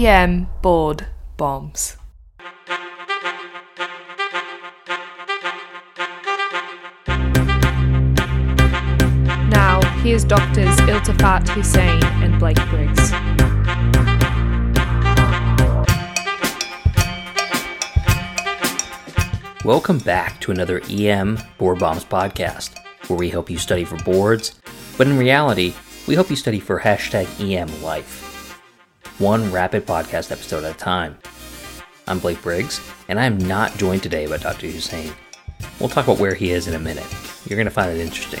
EM Board Bombs. Now, here's Doctors Iltifat Husain and Blake Briggs. Welcome back to another EM Board Bombs podcast, where we help you study for boards, but in reality, we help you study for #EMLife, one rapid podcast episode at a time. I'm Blake Briggs, and I am not joined today by Dr. Husain. We'll talk about where he is in a minute. You're going to find it interesting.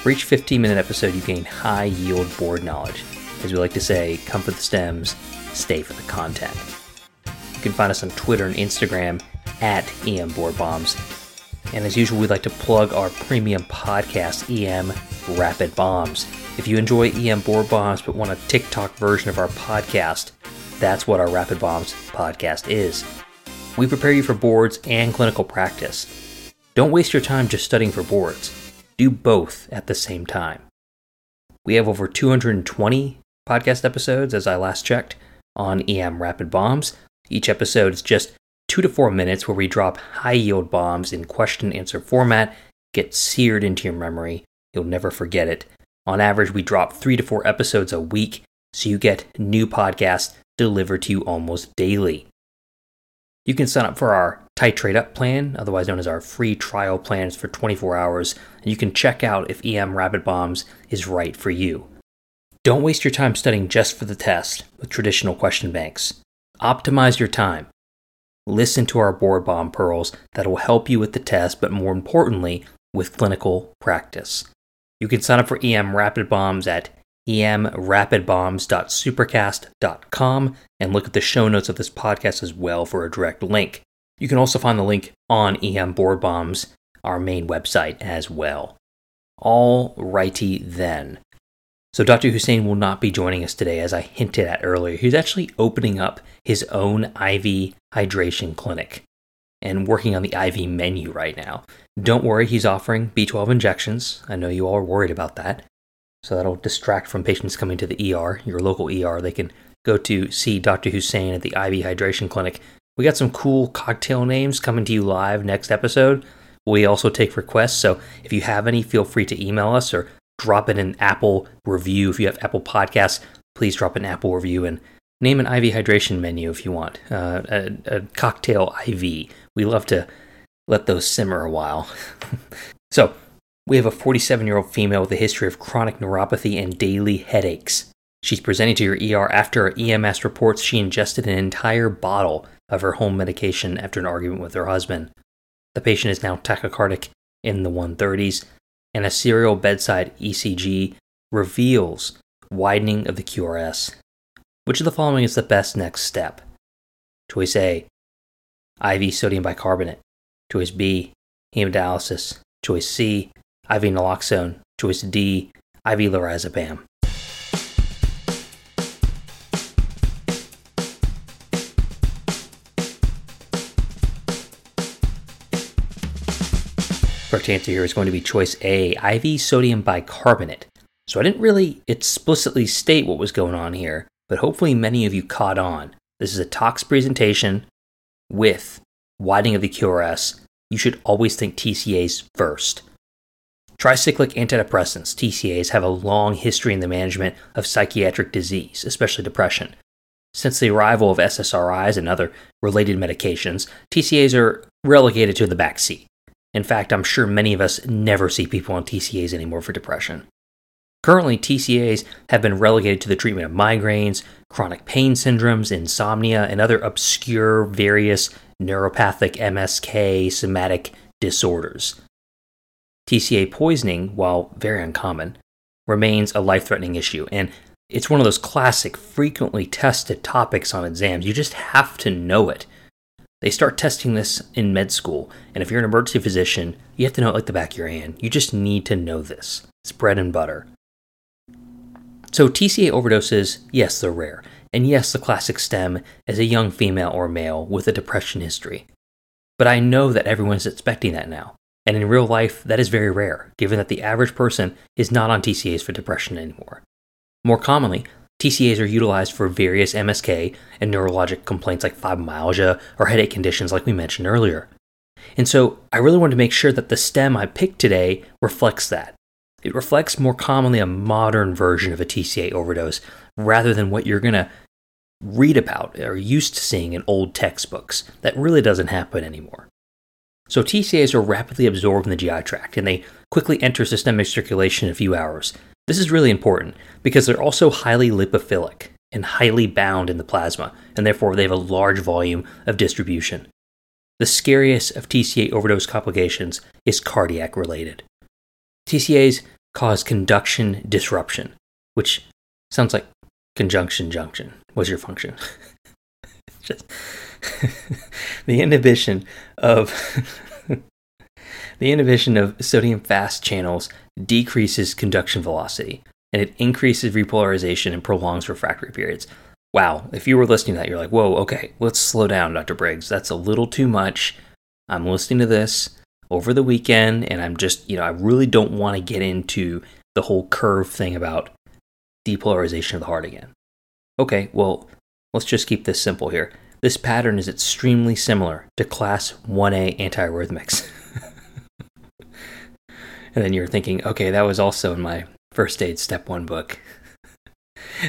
For each 15-minute episode, you gain high-yield board knowledge. As we like to say, come for the stems, stay for the content. You can find us on Twitter and Instagram at EM Board Bombs. And as usual, we'd like to plug our premium podcast, EM Rapid Bombs. If you enjoy EM Board Bombs but want a TikTok version of our podcast, that's what our Rapid Bombs podcast is. We prepare you for boards and clinical practice. Don't waste your time just studying for boards. Do both at the same time. We have over 220 podcast episodes, as I last checked, on EM Rapid Bombs. Each episode is just 2 to 4 minutes where we drop high-yield bombs in question-answer format, get seared into your memory. You'll never forget it. On average, we drop 3 to 4 episodes a week, so you get new podcasts delivered to you almost daily. You can sign up for our Titrate Up plan, otherwise known as our free trial plans for 24 hours, and you can check out if EM Rapid Bombs is right for you. Don't waste your time studying just for the test with traditional question banks. Optimize your time. Listen to our board bomb pearls that will help you with the test, but more importantly, with clinical practice. You can sign up for EM Rapid Bombs at emrapidbombs.supercast.com and look at the show notes of this podcast as well for a direct link. You can also find the link on EM Board Bombs, our main website, as well. All righty then. So Dr. Husain will not be joining us today, as I hinted at earlier. He's actually opening up his own IV hydration clinic and working on the IV menu right now. Don't worry, he's offering B12 injections. I know you all are worried about that. So that'll distract from patients coming to the ER, your local ER. They can go to see Dr. Husain at the IV hydration clinic. We got some cool cocktail names coming to you live next episode. We also take requests, so if you have any, feel free to email us or drop it in an Apple review. If you have Apple Podcasts, please drop an Apple review and name an IV hydration menu if you want. A cocktail IV. We love to let those simmer a while. So, we have a 47-year-old female with a history of chronic neuropathy and daily headaches. She's presenting to your ER after her EMS reports she ingested an entire bottle of her home medication after an argument with her husband. The patient is now tachycardic in the 130s, and a serial bedside ECG reveals widening of the QRS. Which of the following is the best next step? Choice A, IV sodium bicarbonate. Choice B, hemodialysis. Choice C, IV naloxone. Choice D, IV lorazepam. Correct answer here is going to be choice A, IV sodium bicarbonate. So I didn't really explicitly state what was going on here, but hopefully many of you caught on. This is a tox presentation with widening of the QRS. You should always think TCAs first. Tricyclic antidepressants, TCAs, have a long history in the management of psychiatric disease, especially depression. Since the arrival of SSRIs and other related medications, TCAs are relegated to the backseat. In fact, I'm sure many of us never see people on TCAs anymore for depression. Currently, TCAs have been relegated to the treatment of migraines, chronic pain syndromes, insomnia, and other obscure various neuropathic MSK somatic disorders. TCA poisoning, while very uncommon, remains a life-threatening issue, and it's one of those classic, frequently tested topics on exams. You just have to know it. They start testing this in med school, and if you're an emergency physician, you have to know it like the back of your hand. You just need to know this. It's bread and butter. So TCA overdoses, yes, they're rare. And yes, the classic stem is a young female or male with a depression history. But I know that everyone's expecting that now. And in real life, that is very rare, given that the average person is not on TCAs for depression anymore. More commonly, TCAs are utilized for various MSK and neurologic complaints like fibromyalgia or headache conditions like we mentioned earlier. And so I really wanted to make sure that the stem I picked today reflects that. It reflects more commonly a modern version of a TCA overdose rather than what you're going to read about or used to seeing in old textbooks. That really doesn't happen anymore. So TCAs are rapidly absorbed in the GI tract and they quickly enter systemic circulation in a few hours. This is really important because they're also highly lipophilic and highly bound in the plasma, and therefore they have a large volume of distribution. The scariest of TCA overdose complications is cardiac related. TCAs cause conduction disruption, which sounds like conjunction junction. What's your function? Just the inhibition of the inhibition of sodium fast channels decreases conduction velocity, and it increases repolarization and prolongs refractory periods. Wow, if you were listening to that, you're like, whoa, okay, let's slow down, Dr. Briggs. That's a little too much. I'm listening to this over the weekend, and I'm just, I really don't want to get into the whole curve thing about depolarization of the heart again. Okay, well, let's just keep this simple here. This pattern is extremely similar to class 1A antiarrhythmics. And then you're thinking, okay, that was also in my first aid step 1 book.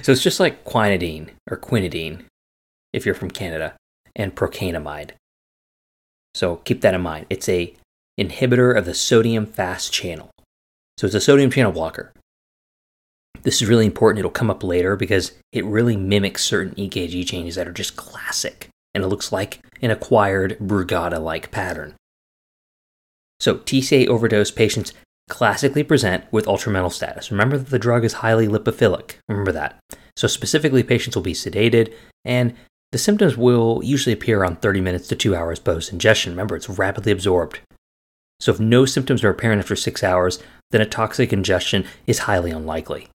So it's just like quinidine or quinidine, if you're from Canada, and procainamide. So keep that in mind. It's a inhibitor of the sodium fast channel. So it's a sodium channel blocker. This is really important. It'll come up later because it really mimics certain EKG changes that are just classic, and it looks like an acquired Brugada-like pattern. So TCA overdose patients classically present with ultramental status. Remember that the drug is highly lipophilic. Remember that. So specifically, patients will be sedated, and the symptoms will usually appear around 30 minutes to 2 hours post-ingestion. Remember, it's rapidly absorbed. So if no symptoms are apparent after 6 hours, then a toxic ingestion is highly unlikely.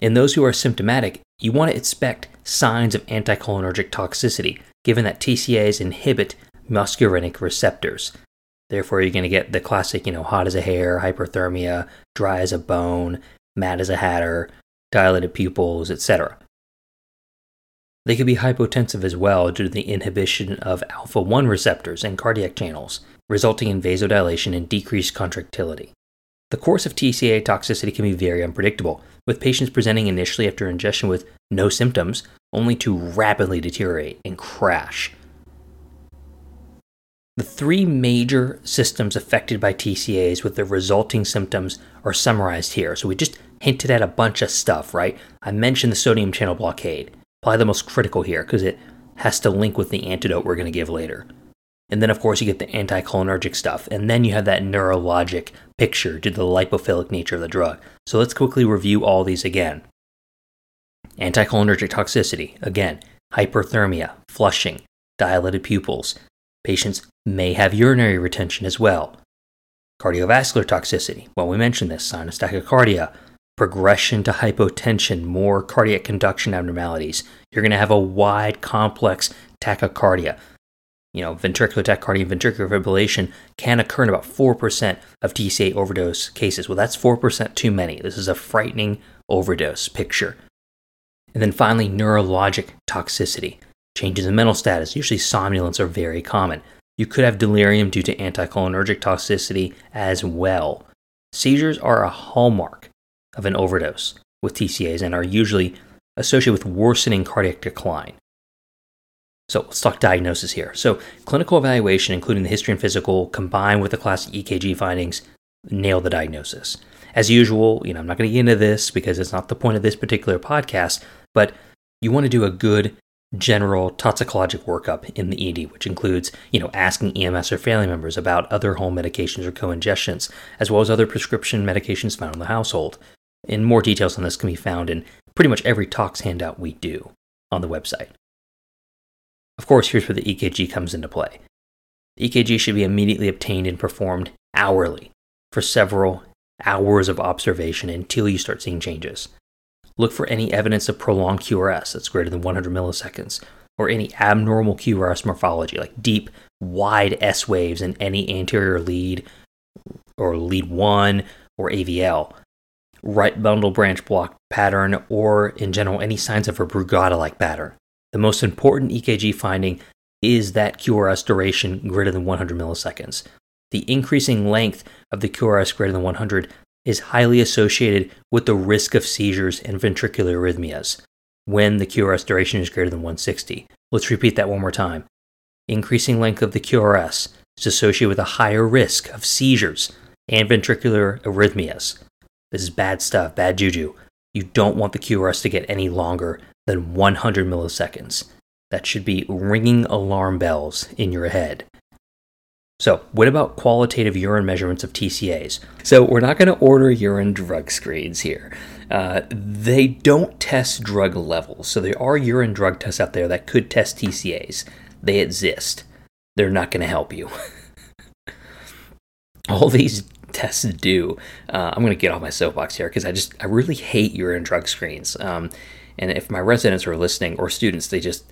In those who are symptomatic, you want to expect signs of anticholinergic toxicity, given that TCAs inhibit muscarinic receptors. Therefore, you're going to get the classic, hot as a hair, hyperthermia, dry as a bone, mad as a hatter, dilated pupils, etc. They could be hypotensive as well due to the inhibition of alpha-1 receptors and cardiac channels, resulting in vasodilation and decreased contractility. The course of TCA toxicity can be very unpredictable, with patients presenting initially after ingestion with no symptoms, only to rapidly deteriorate and crash. The 3 major systems affected by TCAs with the resulting symptoms are summarized here. So we just hinted at a bunch of stuff, right? I mentioned the sodium channel blockade, probably the most critical here because it has to link with the antidote we're going to give later. And then, of course, you get the anticholinergic stuff. And then you have that neurologic picture due to the lipophilic nature of the drug. So let's quickly review all these again. Anticholinergic toxicity, again, hyperthermia, flushing, dilated pupils. Patients may have urinary retention as well. Cardiovascular toxicity. Well, we mentioned this. Sinus tachycardia. Progression to hypotension. More cardiac conduction abnormalities. You're going to have a wide, complex tachycardia. Ventricular tachycardia and ventricular fibrillation can occur in about 4% of TCA overdose cases. Well, that's 4% too many. This is a frightening overdose picture. And then finally, neurologic toxicity. Changes in mental status, usually somnolence, are very common. You could have delirium due to anticholinergic toxicity as well. Seizures are a hallmark of an overdose with TCAs and are usually associated with worsening cardiac decline. So let's talk diagnosis here. So clinical evaluation, including the history and physical, combined with the classic EKG findings, nail the diagnosis. As usual, I'm not going to get into this because it's not the point of this particular podcast, but you want to do a good general toxicologic workup in the ED, which includes, asking EMS or family members about other home medications or co-ingestions, as well as other prescription medications found in the household. And more details on this can be found in pretty much every tox handout we do on the website. Of course, here's where the EKG comes into play. The EKG should be immediately obtained and performed hourly for several hours of observation until you start seeing changes. Look for any evidence of prolonged QRS that's greater than 100 milliseconds, or any abnormal QRS morphology, like deep, wide S waves in any anterior lead, or lead 1, or AVL, right bundle branch block pattern, or in general, any signs of a Brugada-like pattern. The most important EKG finding is that QRS duration greater than 100 milliseconds. The increasing length of the QRS greater than 100 is highly associated with the risk of seizures and ventricular arrhythmias when the QRS duration is greater than 160. Let's repeat that one more time. Increasing length of the QRS is associated with a higher risk of seizures and ventricular arrhythmias. This is bad stuff, bad juju. You don't want the QRS to get any longer than 100 milliseconds. That should be ringing alarm bells in your head. So what about qualitative urine measurements of TCAs? So we're not going to order urine drug screens here. They don't test drug levels. So there are urine drug tests out there that could test TCAs. They exist. They're not going to help you. All these tests do. I'm going to get off my soapbox here because I really hate urine drug screens. And if my residents are listening or students, they just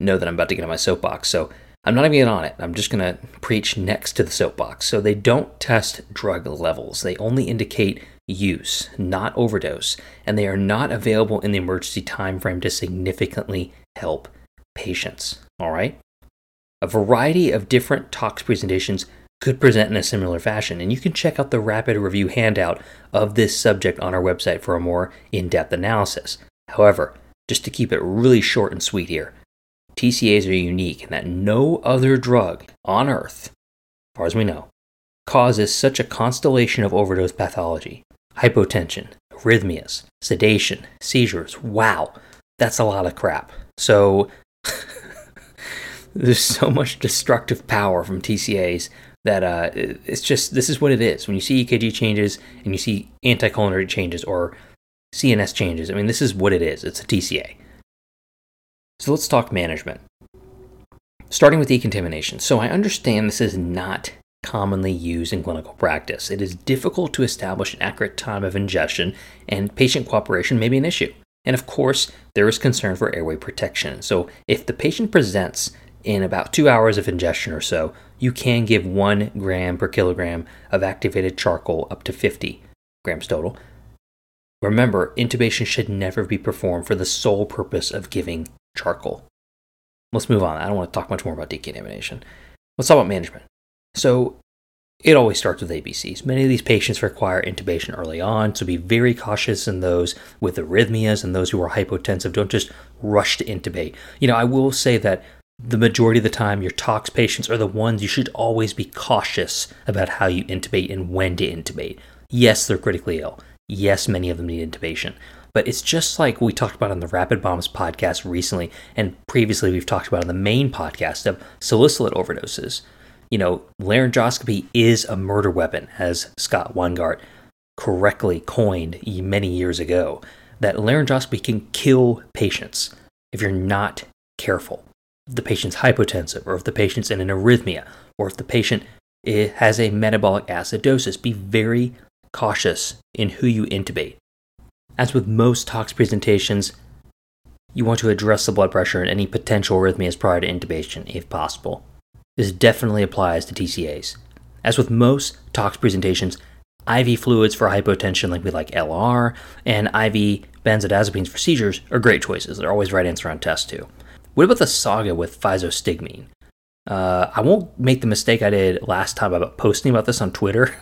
know that I'm about to get on my soapbox. So I'm not even getting on it. I'm just going to preach next to the soapbox. So they don't test drug levels. They only indicate use, not overdose, and they are not available in the emergency time frame to significantly help patients. All right? A variety of different tox presentations could present in a similar fashion, and you can check out the rapid review handout of this subject on our website for a more in-depth analysis. However, just to keep it really short and sweet here, TCAs are unique in that no other drug on Earth, as far as we know, causes such a constellation of overdose pathology. Hypotension, arrhythmias, sedation, seizures. Wow, that's a lot of crap. So there's so much destructive power from TCAs that it's just, this is what it is. When you see EKG changes and you see anticholinergic changes or CNS changes, I mean, this is what it is. It's a TCA. So let's talk management. Starting with decontamination. So I understand this is not commonly used in clinical practice. It is difficult to establish an accurate time of ingestion, and patient cooperation may be an issue. And of course, there is concern for airway protection. So if the patient presents in about 2 hours of ingestion or so, you can give 1 gram per kilogram of activated charcoal up to 50 grams total. Remember, intubation should never be performed for the sole purpose of giving charcoal. Let's move on. I don't want to talk much more about decontamination. Let's talk about management. So it always starts with ABCs. Many of these patients require intubation early on, so be very cautious in those with arrhythmias and those who are hypotensive. Don't just rush to intubate. You know, I will say that the majority of the time, your tox patients are the ones you should always be cautious about how you intubate and when to intubate. Yes, they're critically ill. Yes, many of them need intubation. But it's just like we talked about on the Rapid Bombs podcast recently, and previously we've talked about on the main podcast of salicylate overdoses. You know, laryngoscopy is a murder weapon, as Scott Weingart correctly coined many years ago, that laryngoscopy can kill patients if you're not careful. If the patient's hypotensive, or if the patient's in an arrhythmia, or if the patient has a metabolic acidosis, be very cautious in who you intubate. As with most tox presentations, you want to address the blood pressure and any potential arrhythmias prior to intubation, if possible. This definitely applies to TCAs. As with most tox presentations, IV fluids for hypotension, like LR, and IV benzodiazepines for seizures are great choices. They're always right answer on test too. What about the saga with physostigmine? I won't make the mistake I did last time about posting about this on Twitter.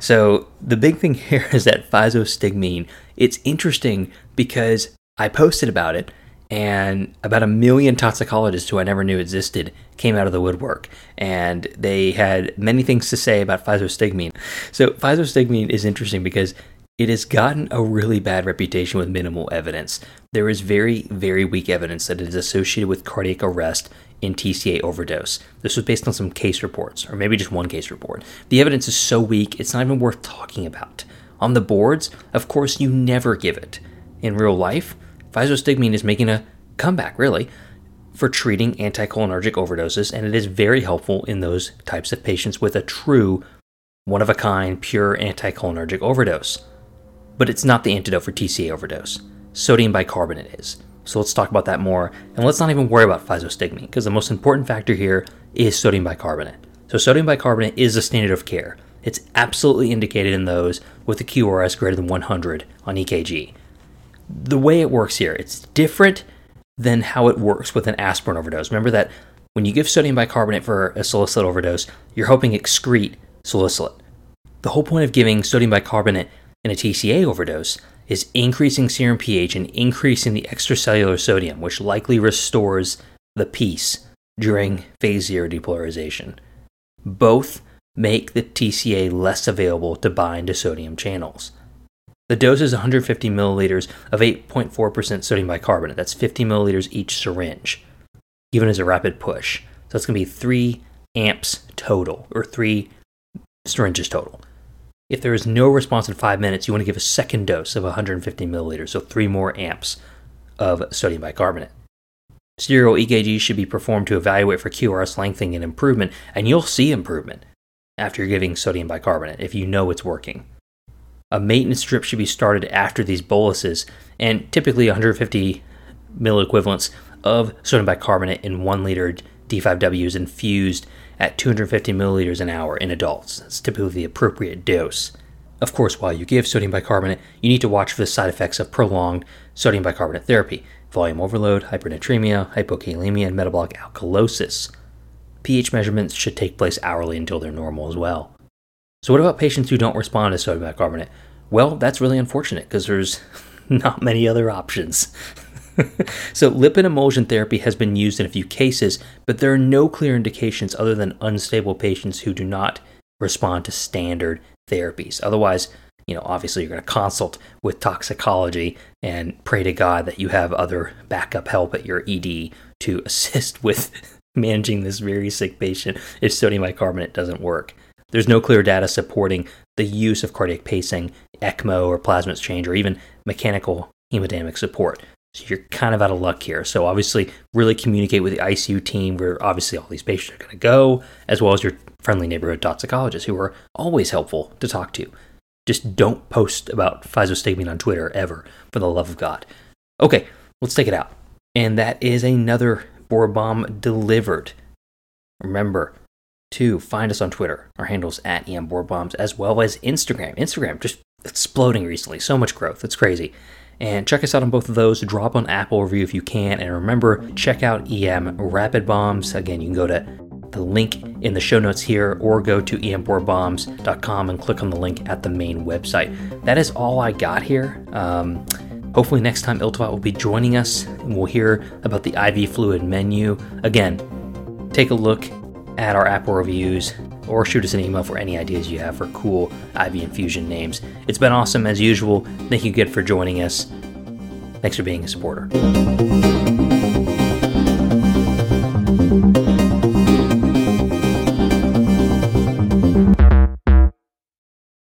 So the big thing here is that physostigmine. It's interesting because I posted about it, and about 1 million toxicologists who I never knew existed came out of the woodwork, and they had many things to say about physostigmine. So physostigmine is interesting because it has gotten a really bad reputation with minimal evidence. There is very, very weak evidence that it is associated with cardiac arrest in TCA overdose. This was based on some case reports, or maybe just one case report. The evidence is so weak, it's not even worth talking about. On the boards, of course, you never give it. In real life, physostigmine is making a comeback, really, for treating anticholinergic overdoses, and it is very helpful in those types of patients with a true, one-of-a-kind, pure anticholinergic overdose. But it's not the antidote for TCA overdose. Sodium bicarbonate is. So let's talk about that more, and let's not even worry about physostigmine, because the most important factor here is sodium bicarbonate. So sodium bicarbonate is the standard of care. It's absolutely indicated in those with a QRS greater than 100 on EKG. The way it works here, it's different than how it works with an aspirin overdose. Remember that when you give sodium bicarbonate for a salicylate overdose, you're hoping excrete salicylate. The whole point of giving sodium bicarbonate in a TCA overdose is increasing serum pH and increasing the extracellular sodium, which likely restores the peace during phase zero depolarization. Both make the TCA less available to bind to sodium channels. The dose is 150 milliliters of 8.4% sodium bicarbonate. That's 50 milliliters each syringe, given as a rapid push. So it's going to be 3 amps total, or 3 syringes total. If there is no response in 5 minutes, you want to give a second dose of 150 milliliters, so 3 more amps of sodium bicarbonate. Serial EKGs should be performed to evaluate for QRS lengthening and improvement, and you'll see improvement after you're giving sodium bicarbonate if you know it's working. A maintenance drip should be started after these boluses, and typically 150 milliliter equivalents of sodium bicarbonate in 1 liter D5W is infused at 250 milliliters an hour in adults. That's typically the appropriate dose. Of course, while you give sodium bicarbonate, you need to watch for the side effects of prolonged sodium bicarbonate therapy: volume overload, hypernatremia, hypokalemia, and metabolic alkalosis. pH measurements should take place hourly until they're normal as well. So what about patients who don't respond to sodium bicarbonate? Well, that's really unfortunate because there's not many other options. So lipid emulsion therapy has been used in a few cases, but there are no clear indications other than unstable patients who do not respond to standard therapies. Otherwise, obviously you're going to consult with toxicology and pray to God that you have other backup help at your ED to assist with managing this very sick patient if sodium bicarbonate doesn't work. There's no clear data supporting the use of cardiac pacing, ECMO or plasma exchange, or even mechanical hemodynamic support. So you're kind of out of luck here. So obviously really communicate with the ICU team where obviously all these patients are going to go, as well as your friendly neighborhood toxicologists who are always helpful to talk to. Just don't post about physostigmine on Twitter ever, for the love of God. Okay, let's take it out. And that is another board bomb delivered. Remember to find us on Twitter. Our handle's at EM Board Bombs, as well as Instagram. Instagram just exploding recently. So much growth. It's crazy. And check us out on both of those. Drop an Apple review if you can. And remember, check out EM Rapid Bombs. Again, you can go to the link in the show notes here or go to emboardbombs.com and click on the link at the main website. That is all I got here. Hopefully next time Iltifat will be joining us and we'll hear about the IV fluid menu. Again, take a look at our Apple reviews, or shoot us an email for any ideas you have for cool IV infusion names. It's been awesome as usual. Thank you again for joining us. Thanks for being a supporter.